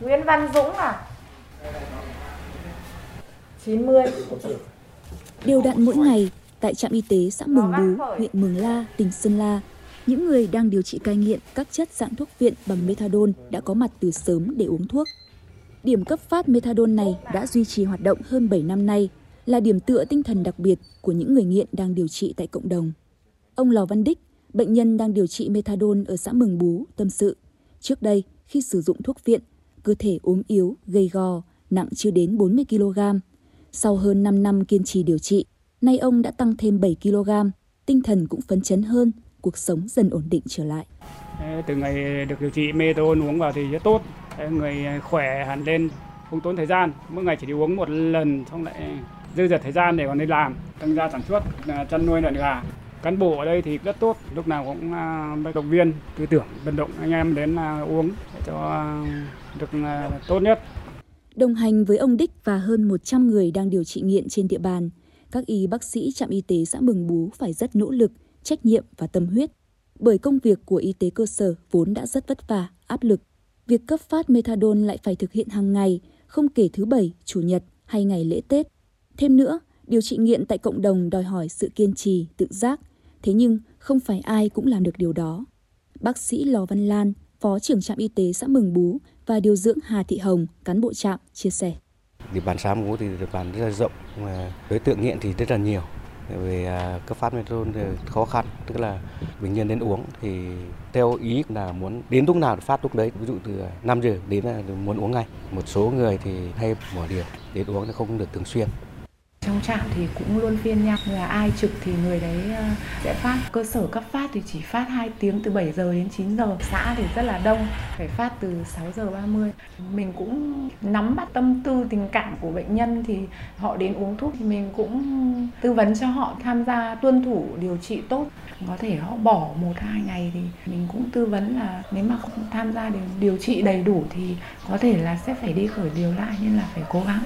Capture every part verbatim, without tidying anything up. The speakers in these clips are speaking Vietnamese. Nguyễn Văn Dũng à? chín mươi. Điều đặn mỗi ngày tại trạm y tế xã Mường Bú, huyện Mường La, tỉnh Sơn La, những người đang điều trị cai nghiện các chất dạng thuốc viện bằng methadone đã có mặt từ sớm để uống thuốc. Điểm cấp phát methadone này đã duy trì hoạt động hơn bảy năm nay, là điểm tựa tinh thần đặc biệt của những người nghiện đang điều trị tại cộng đồng. Ông Lò Văn Đích, bệnh nhân đang điều trị methadone ở xã Mường Bú, tâm sự. Trước đây, khi sử dụng thuốc viện, cơ thể ốm yếu, gầy gò, nặng chưa đến bốn mươi ki lô gam. Sau hơn năm năm kiên trì điều trị, nay ông đã tăng thêm bảy ki lô gam, tinh thần cũng phấn chấn hơn, cuộc sống dần ổn định trở lại. Từ ngày được điều trị methadone uống vào thì rất tốt, người khỏe hẳn lên, không tốn thời gian. Mỗi ngày chỉ đi uống một lần, xong lại dư dật thời gian để còn đi làm, tăng gia sản xuất, chăn nuôi lợn gà. Cán bộ ở đây thì rất tốt, lúc nào cũng động viên, tư tưởng, vận động anh em đến uống để cho được tốt nhất. Đồng hành với ông Đích và hơn một trăm người đang điều trị nghiện trên địa bàn, các y bác sĩ trạm y tế xã Mường Bú phải rất nỗ lực, trách nhiệm và tâm huyết. Bởi công việc của y tế cơ sở vốn đã rất vất vả, áp lực. Việc cấp phát methadone lại phải thực hiện hàng ngày, không kể thứ Bảy, Chủ nhật hay ngày lễ Tết. Thêm nữa, điều trị nghiện tại cộng đồng đòi hỏi sự kiên trì, tự giác. Thế nhưng, không phải ai cũng làm được điều đó. Bác sĩ Lò Văn Lan, Phó trưởng trạm y tế xã Mường Bú và điều dưỡng Hà Thị Hồng, cán bộ trạm, chia sẻ. Địa bàn xã Mường Bú thì địa bàn rất là rộng, đối tượng nghiện thì rất là nhiều. Về cấp phát methadone thì khó khăn, tức là bệnh nhân đến uống thì theo ý là muốn đến lúc nào phát lúc đấy, ví dụ từ năm giờ đến là muốn uống ngay. Một số người thì hay bỏ điểm, đến uống thì không được thường xuyên. Trong trạm thì cũng luôn phiên nhau, là ai trực thì người đấy sẽ phát. Cơ sở cấp phát thì chỉ phát hai tiếng từ bảy giờ đến chín giờ. Xã thì rất là đông, phải phát từ sáu giờ ba mươi. Mình cũng nắm bắt tâm tư, tình cảm của bệnh nhân thì họ đến uống thuốc thì mình cũng tư vấn cho họ tham gia tuân thủ điều trị tốt. Có thể họ bỏ một hai ngày thì mình cũng tư vấn là nếu mà không tham gia điều, điều trị đầy đủ thì có thể là sẽ phải đi khởi điều lại, nên là phải cố gắng.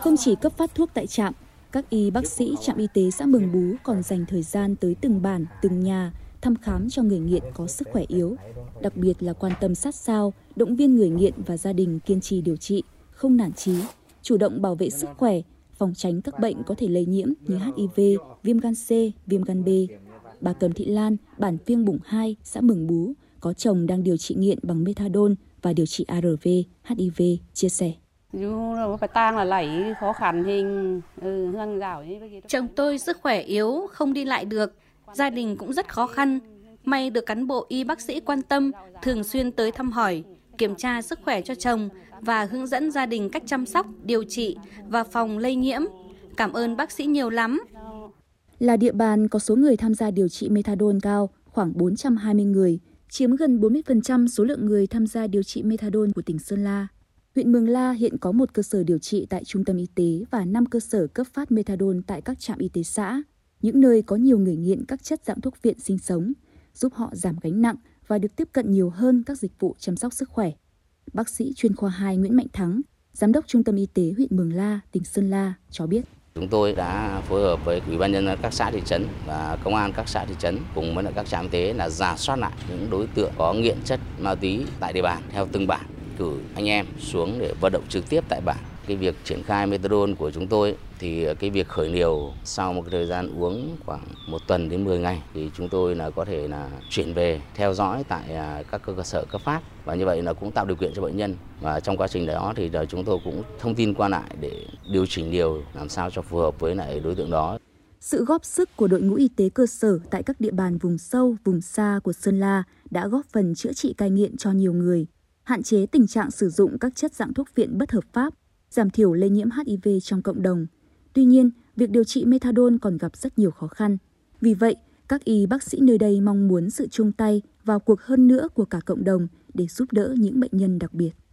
Không chỉ cấp phát thuốc tại trạm, các y bác sĩ trạm y tế xã Mường Bú còn dành thời gian tới từng bản, từng nhà thăm khám cho người nghiện có sức khỏe yếu, đặc biệt là quan tâm sát sao, động viên người nghiện và gia đình kiên trì điều trị, không nản chí, chủ động bảo vệ sức khỏe, phòng tránh các bệnh có thể lây nhiễm như H I V, viêm gan C, viêm gan B. Bà Cầm Thị Lan, bản Phiêng Bụng hai, xã Mường Bú, có chồng đang điều trị nghiện bằng methadone và điều trị A R V, H I V, chia sẻ. Chồng tôi sức khỏe yếu, không đi lại được, gia đình cũng rất khó khăn. May được cán bộ y bác sĩ quan tâm, thường xuyên tới thăm hỏi, kiểm tra sức khỏe cho chồng và hướng dẫn gia đình cách chăm sóc, điều trị và phòng lây nhiễm. Cảm ơn bác sĩ nhiều lắm. Là địa bàn có số người tham gia điều trị methadone cao, khoảng bốn trăm hai mươi người, chiếm gần bốn mươi phần trăm số lượng người tham gia điều trị methadone của tỉnh Sơn La. Huyện Mường La hiện có một cơ sở điều trị tại trung tâm y tế và năm cơ sở cấp phát methadone tại các trạm y tế xã, những nơi có nhiều người nghiện các chất dạng thuốc viện sinh sống, giúp họ giảm gánh nặng và được tiếp cận nhiều hơn các dịch vụ chăm sóc sức khỏe. Bác sĩ chuyên khoa hai Nguyễn Mạnh Thắng, giám đốc trung tâm y tế huyện Mường La, tỉnh Sơn La cho biết. Chúng tôi đã phối hợp với Ủy ban nhân dân các xã thị trấn và công an các xã thị trấn cùng với các trạm y tế là rà soát lại những đối tượng có nghiện chất ma túy tại địa bàn theo từng bản, cử anh em xuống để vận động trực tiếp tại bản. Cái việc triển khai methadone của chúng tôi thì cái việc khởi liều sau một thời gian uống khoảng một tuần đến mười ngày thì chúng tôi là có thể là chuyển về theo dõi tại các cơ sở cấp phát, và như vậy là cũng tạo điều kiện cho bệnh nhân, và trong quá trình đó thì chúng tôi cũng thông tin qua lại để điều chỉnh liều làm sao cho phù hợp với lại đối tượng đó. Sự góp sức của đội ngũ y tế cơ sở tại các địa bàn vùng sâu, vùng xa của Sơn La đã góp phần chữa trị cai nghiện cho nhiều người, hạn chế tình trạng sử dụng các chất dạng thuốc viện bất hợp pháp, giảm thiểu lây nhiễm H I V trong cộng đồng. Tuy nhiên, việc điều trị methadone còn gặp rất nhiều khó khăn. Vì vậy, các y bác sĩ nơi đây mong muốn sự chung tay vào cuộc hơn nữa của cả cộng đồng để giúp đỡ những bệnh nhân đặc biệt.